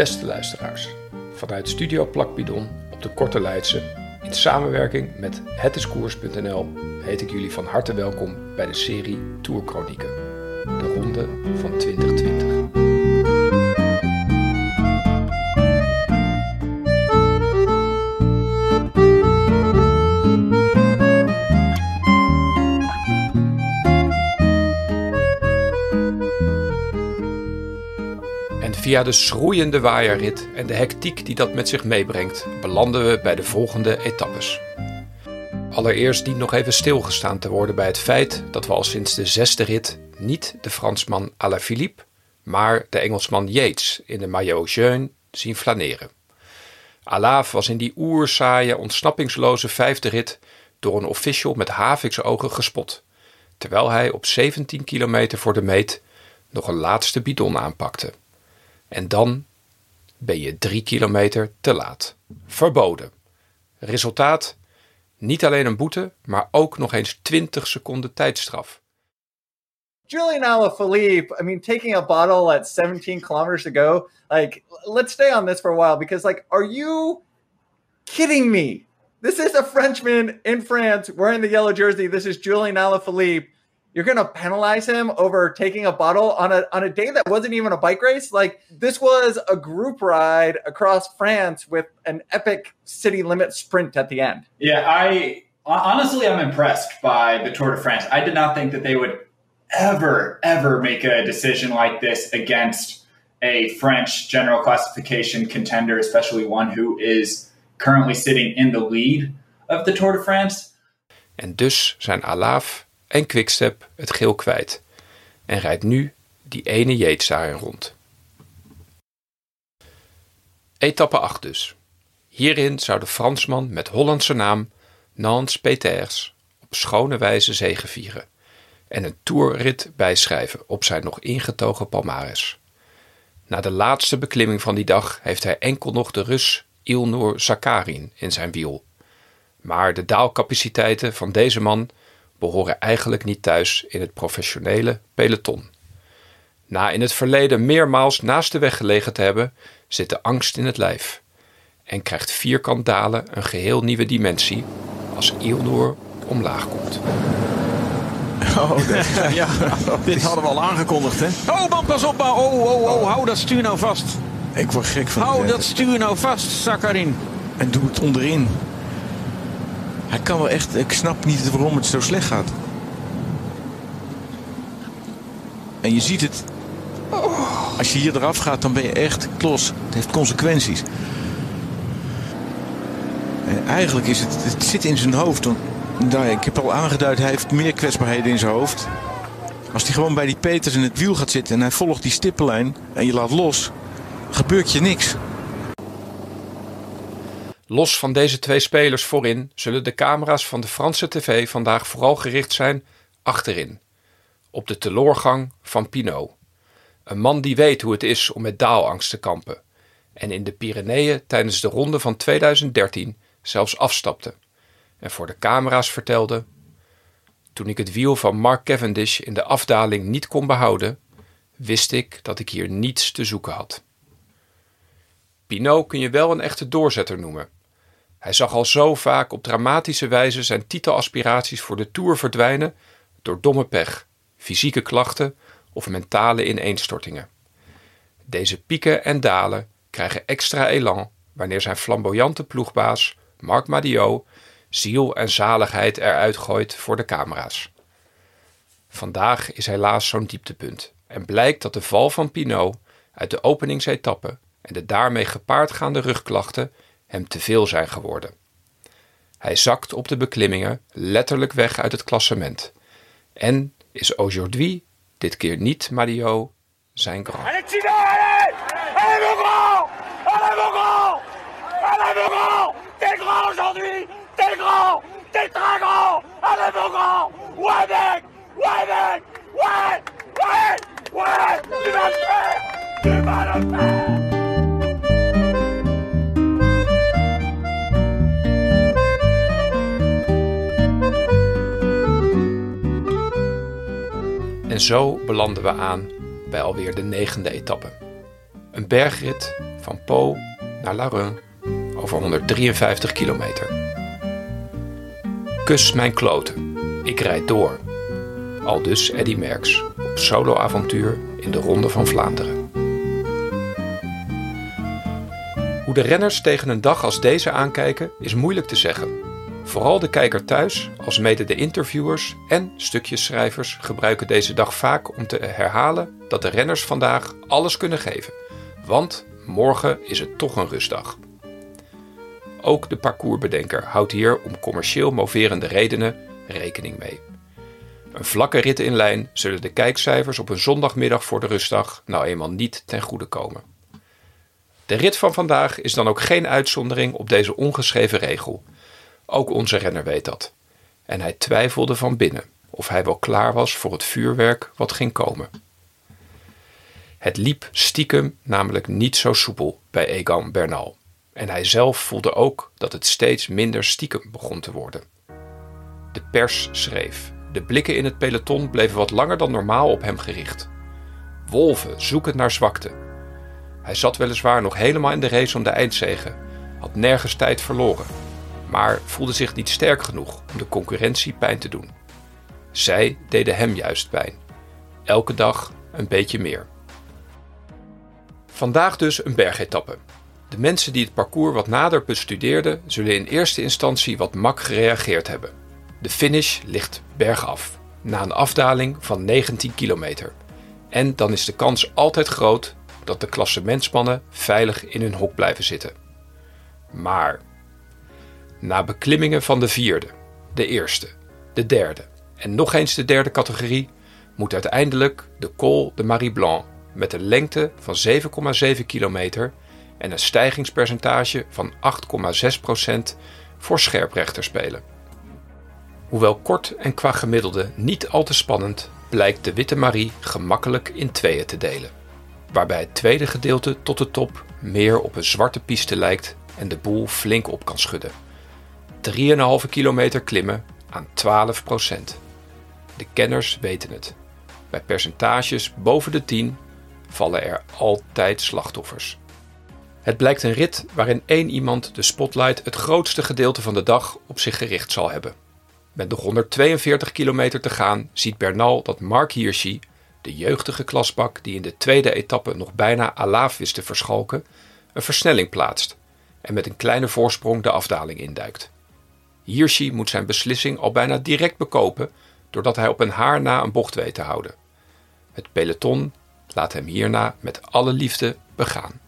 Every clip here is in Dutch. Beste luisteraars, vanuit Studio Plakbidon op de Korte Leidse, in samenwerking met hetdeskoers.nl, heet ik jullie van harte welkom bij de serie Tourkronieken, de Ronde van 2020. Via de schroeiende waaierrit en de hectiek die dat met zich meebrengt, belanden we bij de volgende etappes. Allereerst dient nog even stilgestaan te worden bij het feit dat we al sinds de zesde rit niet de Fransman Alaphilippe, maar de Engelsman Yates in de Maillot Jaune zien flaneren. Alaphilippe was in die oersaaie, ontsnappingsloze vijfde rit door een official met haviksogen gespot, terwijl hij op 17 kilometer voor de meet nog een laatste bidon aanpakte. En dan ben je 3 kilometer te laat. Verboden. Resultaat? Niet alleen een boete, maar ook nog eens 20 seconden tijdstraf. Julien Alaphilippe, I mean, taking a bottle at 17 kilometers to go. Like, let's stay on this for a while because, like, are you kidding me? This is a Frenchman in France wearing the yellow jersey. This is Julien Alaphilippe. You're going to penalize him over taking a bottle on a day that wasn't even a bike race? Like, this was a group ride across France with an epic city limit sprint at the end. Yeah, I'm impressed by the Tour de France. I did not think that they would ever make a decision like this against a French general classification contender, especially one who is currently sitting in the lead of the Tour de France. En dus zijn Alaphilippe en Quickstep het geel kwijt en rijdt nu die ene Yates daarin rond. Etappe 8 dus. Hierin zou de Fransman met Hollandse naam Nans Peters op schone wijze zegevieren en een toerrit bijschrijven op zijn nog ingetogen palmares. Na de laatste beklimming van die dag heeft hij enkel nog de Rus Ilnur Zakarin in zijn wiel. Maar de daalcapaciteiten van deze man behoren eigenlijk niet thuis in het professionele peloton. Na in het verleden meermaals naast de weg gelegen te hebben, zit de angst in het lijf en krijgt vierkant dalen een geheel nieuwe dimensie als Ilnur omlaag komt. Oh, dit hadden we al aangekondigd, hè? Oh, man, pas op, man. Oh, hou dat stuur nou vast. Ik word gek van hou dat stuur nou vast, Zakarin. En doe het onderin. Hij kan wel echt, ik snap niet waarom het zo slecht gaat. En je ziet het. Als je hier eraf gaat, dan ben je echt klos. Het heeft consequenties. En eigenlijk is het zit in zijn hoofd. Want, ik heb al aangeduid, hij heeft meer kwetsbaarheden in zijn hoofd. Als hij gewoon bij die Peters in het wiel gaat zitten en hij volgt die stippenlijn en je laat los, gebeurt je niks. Los van deze twee spelers voorin zullen de camera's van de Franse tv vandaag vooral gericht zijn achterin. Op de teloorgang van Pinot. Een man die weet hoe het is om met daalangst te kampen. En in de Pyreneeën tijdens de ronde van 2013 zelfs afstapte. En voor de camera's vertelde: toen ik het wiel van Mark Cavendish in de afdaling niet kon behouden, wist ik dat ik hier niets te zoeken had. Pinot kun je wel een echte doorzetter noemen. Hij zag al zo vaak op dramatische wijze zijn titelaspiraties voor de Tour verdwijnen door domme pech, fysieke klachten of mentale ineenstortingen. Deze pieken en dalen krijgen extra elan wanneer zijn flamboyante ploegbaas Marc Madiot ziel en zaligheid eruit gooit voor de camera's. Vandaag is helaas zo'n dieptepunt en blijkt dat de val van Pinot uit de openingsetappe en de daarmee gepaardgaande rugklachten hem te veel zijn geworden. Hij zakt op de beklimmingen letterlijk weg uit het klassement. En is aujourd'hui, dit keer niet Mario, zijn grand. Allez, Chino, allez! Allez, mon grand! Allez, mon grand! Allez, mon grand! T'es grand aujourd'hui! T'es grand! T'es très grand! Allez, mon grand! Ouais, mec! Ouais, mec! Ouais! Ouais! Ouais! Tu vas le faire! Tu vas le faire! En zo belanden we aan bij alweer de negende etappe. Een bergrit van Pau naar La Reun over 153 kilometer. Kus mijn kloten, ik rijd door. Aldus Eddy Merckx op soloavontuur in de Ronde van Vlaanderen. Hoe de renners tegen een dag als deze aankijken is moeilijk te zeggen. Vooral de kijker thuis, alsmede de interviewers en stukjesschrijvers gebruiken deze dag vaak om te herhalen dat de renners vandaag alles kunnen geven. Want morgen is het toch een rustdag. Ook de parcoursbedenker houdt hier om commercieel moverende redenen rekening mee. Een vlakke rit in lijn zullen de kijkcijfers op een zondagmiddag voor de rustdag nou eenmaal niet ten goede komen. De rit van vandaag is dan ook geen uitzondering op deze ongeschreven regel. Ook onze renner weet dat. En hij twijfelde van binnen of hij wel klaar was voor het vuurwerk wat ging komen. Het liep stiekem namelijk niet zo soepel bij Egan Bernal. En hij zelf voelde ook dat het steeds minder stiekem begon te worden. De pers schreef. De blikken in het peloton bleven wat langer dan normaal op hem gericht. Wolven zoekend naar zwakte. Hij zat weliswaar nog helemaal in de race om de eindzege. Had nergens tijd verloren. Maar voelde zich niet sterk genoeg om de concurrentie pijn te doen. Zij deden hem juist pijn. Elke dag een beetje meer. Vandaag dus een bergetappe. De mensen die het parcours wat nader bestudeerden zullen in eerste instantie wat mak gereageerd hebben. De finish ligt bergaf, na een afdaling van 19 kilometer. En dan is de kans altijd groot dat de klassementsmannen veilig in hun hok blijven zitten. Maar na beklimmingen van de vierde, de eerste, de derde en nog eens de derde categorie moet uiteindelijk de Col de Marie Blanc met een lengte van 7,7 kilometer en een stijgingspercentage van 8,6% voor scherprechter spelen. Hoewel kort en qua gemiddelde niet al te spannend, blijkt de Witte Marie gemakkelijk in tweeën te delen. Waarbij het tweede gedeelte tot de top meer op een zwarte piste lijkt en de boel flink op kan schudden. 3,5 kilometer klimmen aan 12%. De kenners weten het. Bij percentages boven de 10 vallen er altijd slachtoffers. Het blijkt een rit waarin één iemand de spotlight het grootste gedeelte van de dag op zich gericht zal hebben. Met nog 142 kilometer te gaan ziet Bernal dat Marc Hirschi, de jeugdige klasbak die in de tweede etappe nog bijna Alaaf wist te verschalken, een versnelling plaatst en met een kleine voorsprong de afdaling induikt. Hirschi moet zijn beslissing al bijna direct bekopen doordat hij op een haar na een bocht weet te houden. Het peloton laat hem hierna met alle liefde begaan.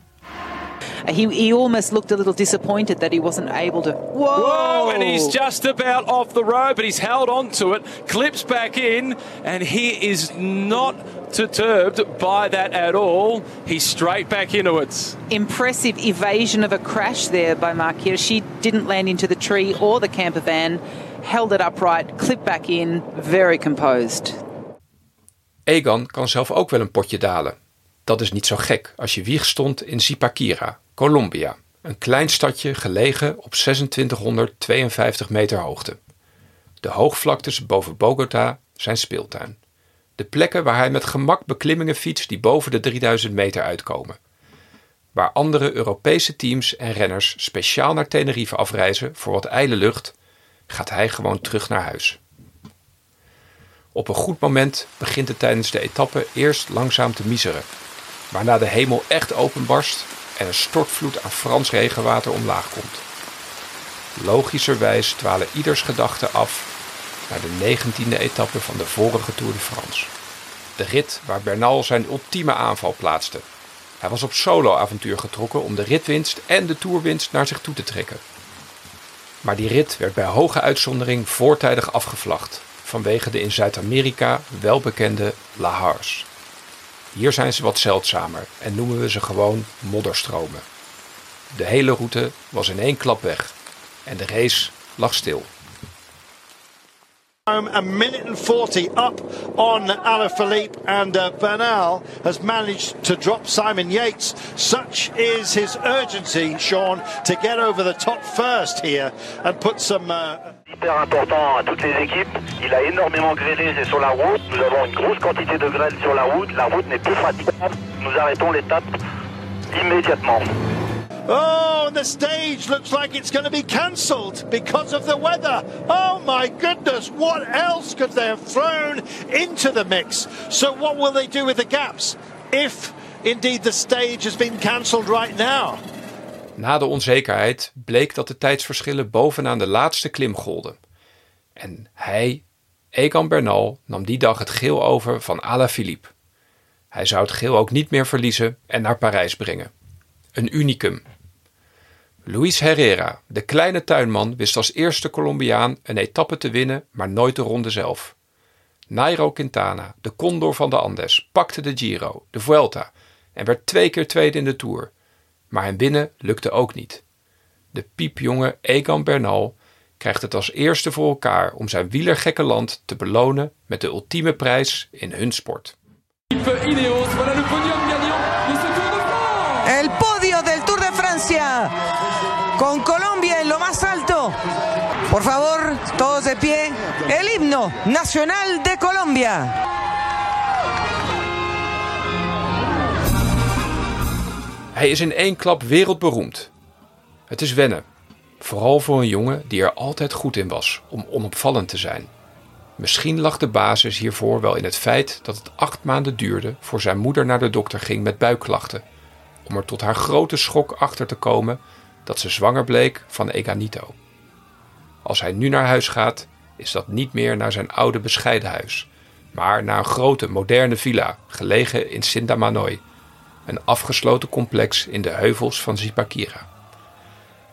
He almost looked a little disappointed that he wasn't able to... Whoa! And he's just about off the road, but he's held on to it, clips back in, and he is not deterred by that at all. He's straight back into it. Impressive evasion of a crash there by Marc Hirschi. Didn't land into the tree or the camper van, held it upright, clipped back in, very composed. Egan kan zelf ook wel een potje dalen. Dat is niet zo gek als je wieg stond in Zipaquirá, Colombia, een klein stadje gelegen op 2652 meter hoogte. De hoogvlaktes boven Bogota zijn speeltuin. De plekken waar hij met gemak beklimmingen fietst die boven de 3000 meter uitkomen. Waar andere Europese teams en renners speciaal naar Tenerife afreizen voor wat ijle lucht, gaat hij gewoon terug naar huis. Op een goed moment begint het tijdens de etappe eerst langzaam te miseren, waarna de hemel echt openbarst en een stortvloed aan Frans regenwater omlaag komt. Logischerwijs dwalen ieders gedachten af naar de 19e etappe van de vorige Tour de France. De rit waar Bernal zijn ultieme aanval plaatste. Hij was op solo-avontuur getrokken om de ritwinst en de toerwinst naar zich toe te trekken. Maar die rit werd bij hoge uitzondering voortijdig afgevlagd vanwege de in Zuid-Amerika welbekende lahars. Hier zijn ze wat zeldzamer en noemen we ze gewoon modderstromen. De hele route was in één klap weg en de race lag stil. A minute and 40 up on Alaphilippe, and Bernal has managed to drop Simon Yates. Such is his urgency, Sean, to get over the top first here and put some... Hyper important à toutes les équipes. Il a énormément grêlé, c'est sur la route. Nous avons une grosse quantité de grêle sur la route. La route n'est plus praticable. Nous arrêtons l'étape immédiatement. Oh, the stage looks like it's going to be cancelled because of the weather. Oh my goodness, what else could they have thrown into the mix? So what will they do with the gaps if indeed the stage has been cancelled right now? Na de onzekerheid bleek dat de tijdsverschillen bovenaan de laatste klim golden. En hij, Egan Bernal, nam die dag het geel over van Alaphilippe. Hij zou het geel ook niet meer verliezen en naar Parijs brengen. Een unicum. Luis Herrera, de kleine tuinman, wist als eerste Colombiaan een etappe te winnen, maar nooit de ronde zelf. Nairo Quintana, de condor van de Andes, pakte de Giro, de Vuelta en werd 2 keer tweede in de Tour. Maar hem winnen lukte ook niet. De piepjonge Egan Bernal krijgt het als eerste voor elkaar om zijn wielergekke land te belonen met de ultieme prijs in hun sport. El podio del Tour de Francia, con Colombia en lo más alto. Por favor, todos de pie, el himno nacional de Colombia. Hij is in 1 klap wereldberoemd. Het is wennen. Vooral voor een jongen die er altijd goed in was om onopvallend te zijn. Misschien lag de basis hiervoor wel in het feit dat het 8 maanden duurde voor zijn moeder naar de dokter ging met buikklachten. Om er tot haar grote schok achter te komen dat ze zwanger bleek van Eganito. Als hij nu naar huis gaat, is dat niet meer naar zijn oude bescheiden huis, maar naar een grote moderne villa gelegen in Sindamanoy. Een afgesloten complex in de heuvels van Zipaquirá.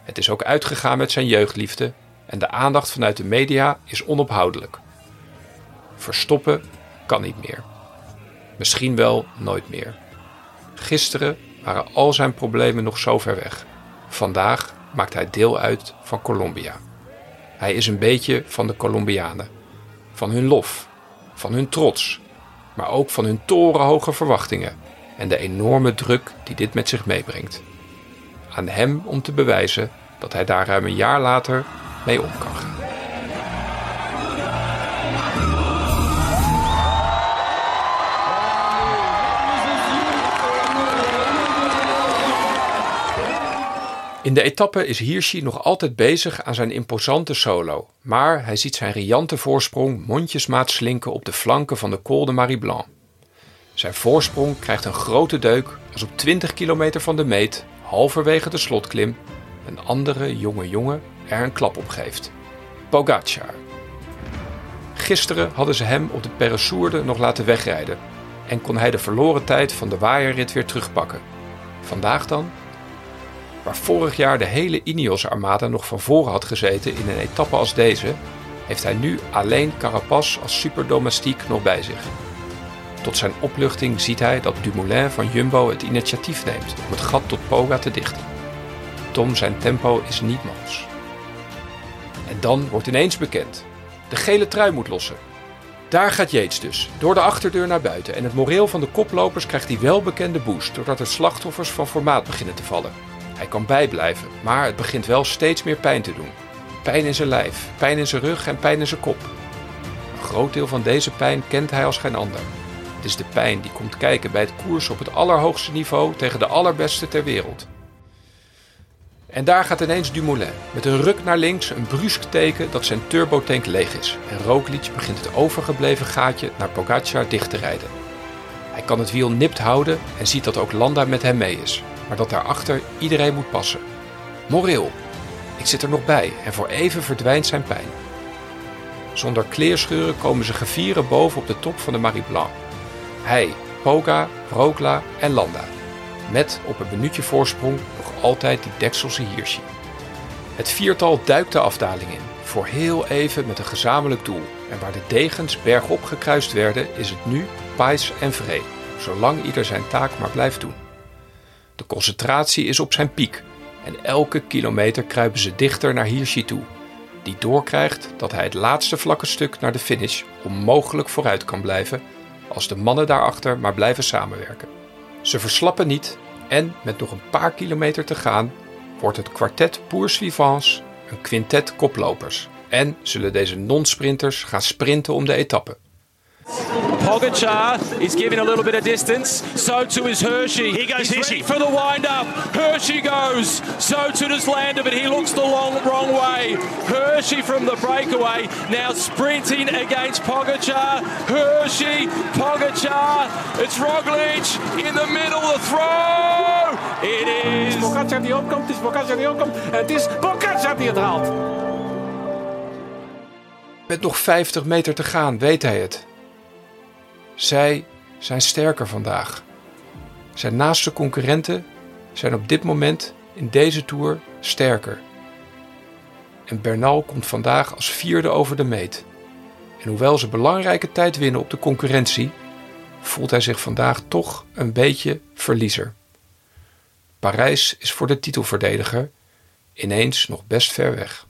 Het is ook uitgegaan met zijn jeugdliefde en de aandacht vanuit de media is onophoudelijk. Verstoppen kan niet meer. Misschien wel nooit meer. Gisteren waren al zijn problemen nog zo ver weg. Vandaag maakt hij deel uit van Colombia. Hij is een beetje van de Colombianen. Van hun lof, van hun trots, maar ook van hun torenhoge verwachtingen. En de enorme druk die dit met zich meebrengt. Aan hem om te bewijzen dat hij daar ruim 1 jaar later mee om kan gaan. In de etappe is Hirschi nog altijd bezig aan zijn imposante solo. Maar hij ziet zijn riante voorsprong mondjesmaat slinken op de flanken van de Col de Marie Blanc. Zijn voorsprong krijgt een grote deuk als op 20 kilometer van de meet, halverwege de slotklim, een andere jonge jongen er een klap op geeft. Pogacar. Gisteren hadden ze hem op de Peyresourde nog laten wegrijden en kon hij de verloren tijd van de waaierrit weer terugpakken. Vandaag dan? Waar vorig jaar de hele Ineos-armada nog van voren had gezeten in een etappe als deze, heeft hij nu alleen Carapaz als superdomestiek nog bij zich. Tot zijn opluchting ziet hij dat Dumoulin van Jumbo het initiatief neemt om het gat tot Poga te dichten. Tom, zijn tempo is niet mals. En dan wordt ineens bekend. De gele trui moet lossen. Daar gaat Yates dus, door de achterdeur naar buiten. En het moreel van de koplopers krijgt die welbekende boost doordat er slachtoffers van formaat beginnen te vallen. Hij kan bijblijven, maar het begint wel steeds meer pijn te doen. Pijn in zijn lijf, pijn in zijn rug en pijn in zijn kop. Een groot deel van deze pijn kent hij als geen ander. Het is de pijn die komt kijken bij het koers op het allerhoogste niveau tegen de allerbeste ter wereld. En daar gaat ineens Dumoulin met een ruk naar links, een brusk teken dat zijn turbotank leeg is. En Roglic begint het overgebleven gaatje naar Pogacar dicht te rijden. Hij kan het wiel nipt houden en ziet dat ook Landa met hem mee is. Maar dat daarachter iedereen moet passen. Moreel, ik zit er nog bij en voor even verdwijnt zijn pijn. Zonder kleerscheuren komen ze gevieren boven op de top van de Marie Blanc. Hij, Poga, Roglic en Landa. Met op een minuutje voorsprong nog altijd die Dekselse Hirschi. Het viertal duikt de afdaling in. Voor heel even met een gezamenlijk doel. En waar de degens bergop gekruist werden is het nu pais en vree. Zolang ieder zijn taak maar blijft doen. De concentratie is op zijn piek. En elke kilometer kruipen ze dichter naar Hirschi toe. Die doorkrijgt dat hij het laatste vlakke stuk naar de finish onmogelijk vooruit kan blijven. Als de mannen daarachter maar blijven samenwerken. Ze verslappen niet en met nog een paar kilometer te gaan wordt het kwartet poursuivants een quintet koplopers. En zullen deze non-sprinters gaan sprinten om de etappe. Pogacar is giving a little bit of distance. So too is Hirschi. He goes Hirschi for the wind-up. Hirschi goes. So too does Landa, but he looks the wrong way. Hirschi from the breakaway. Now sprinting against Pogacar. Hirschi, Pogacar. It's Roglic in the middle of the throw. It is. Het is Pogacar die opkomt. Het is Pogacar die opkomt. Het is Pogacar die het haalt. Met nog 50 meter te gaan weet hij het. Zij zijn sterker vandaag. Zijn naaste concurrenten zijn op dit moment in deze Tour sterker. En Bernal komt vandaag als vierde over de meet. En hoewel ze belangrijke tijd winnen op de concurrentie, voelt hij zich vandaag toch een beetje verliezer. Parijs is voor de titelverdediger ineens nog best ver weg.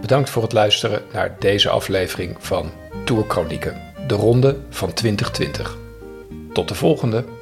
Bedankt voor het luisteren naar deze aflevering van Tourkronieken, de ronde van 2020. Tot de volgende!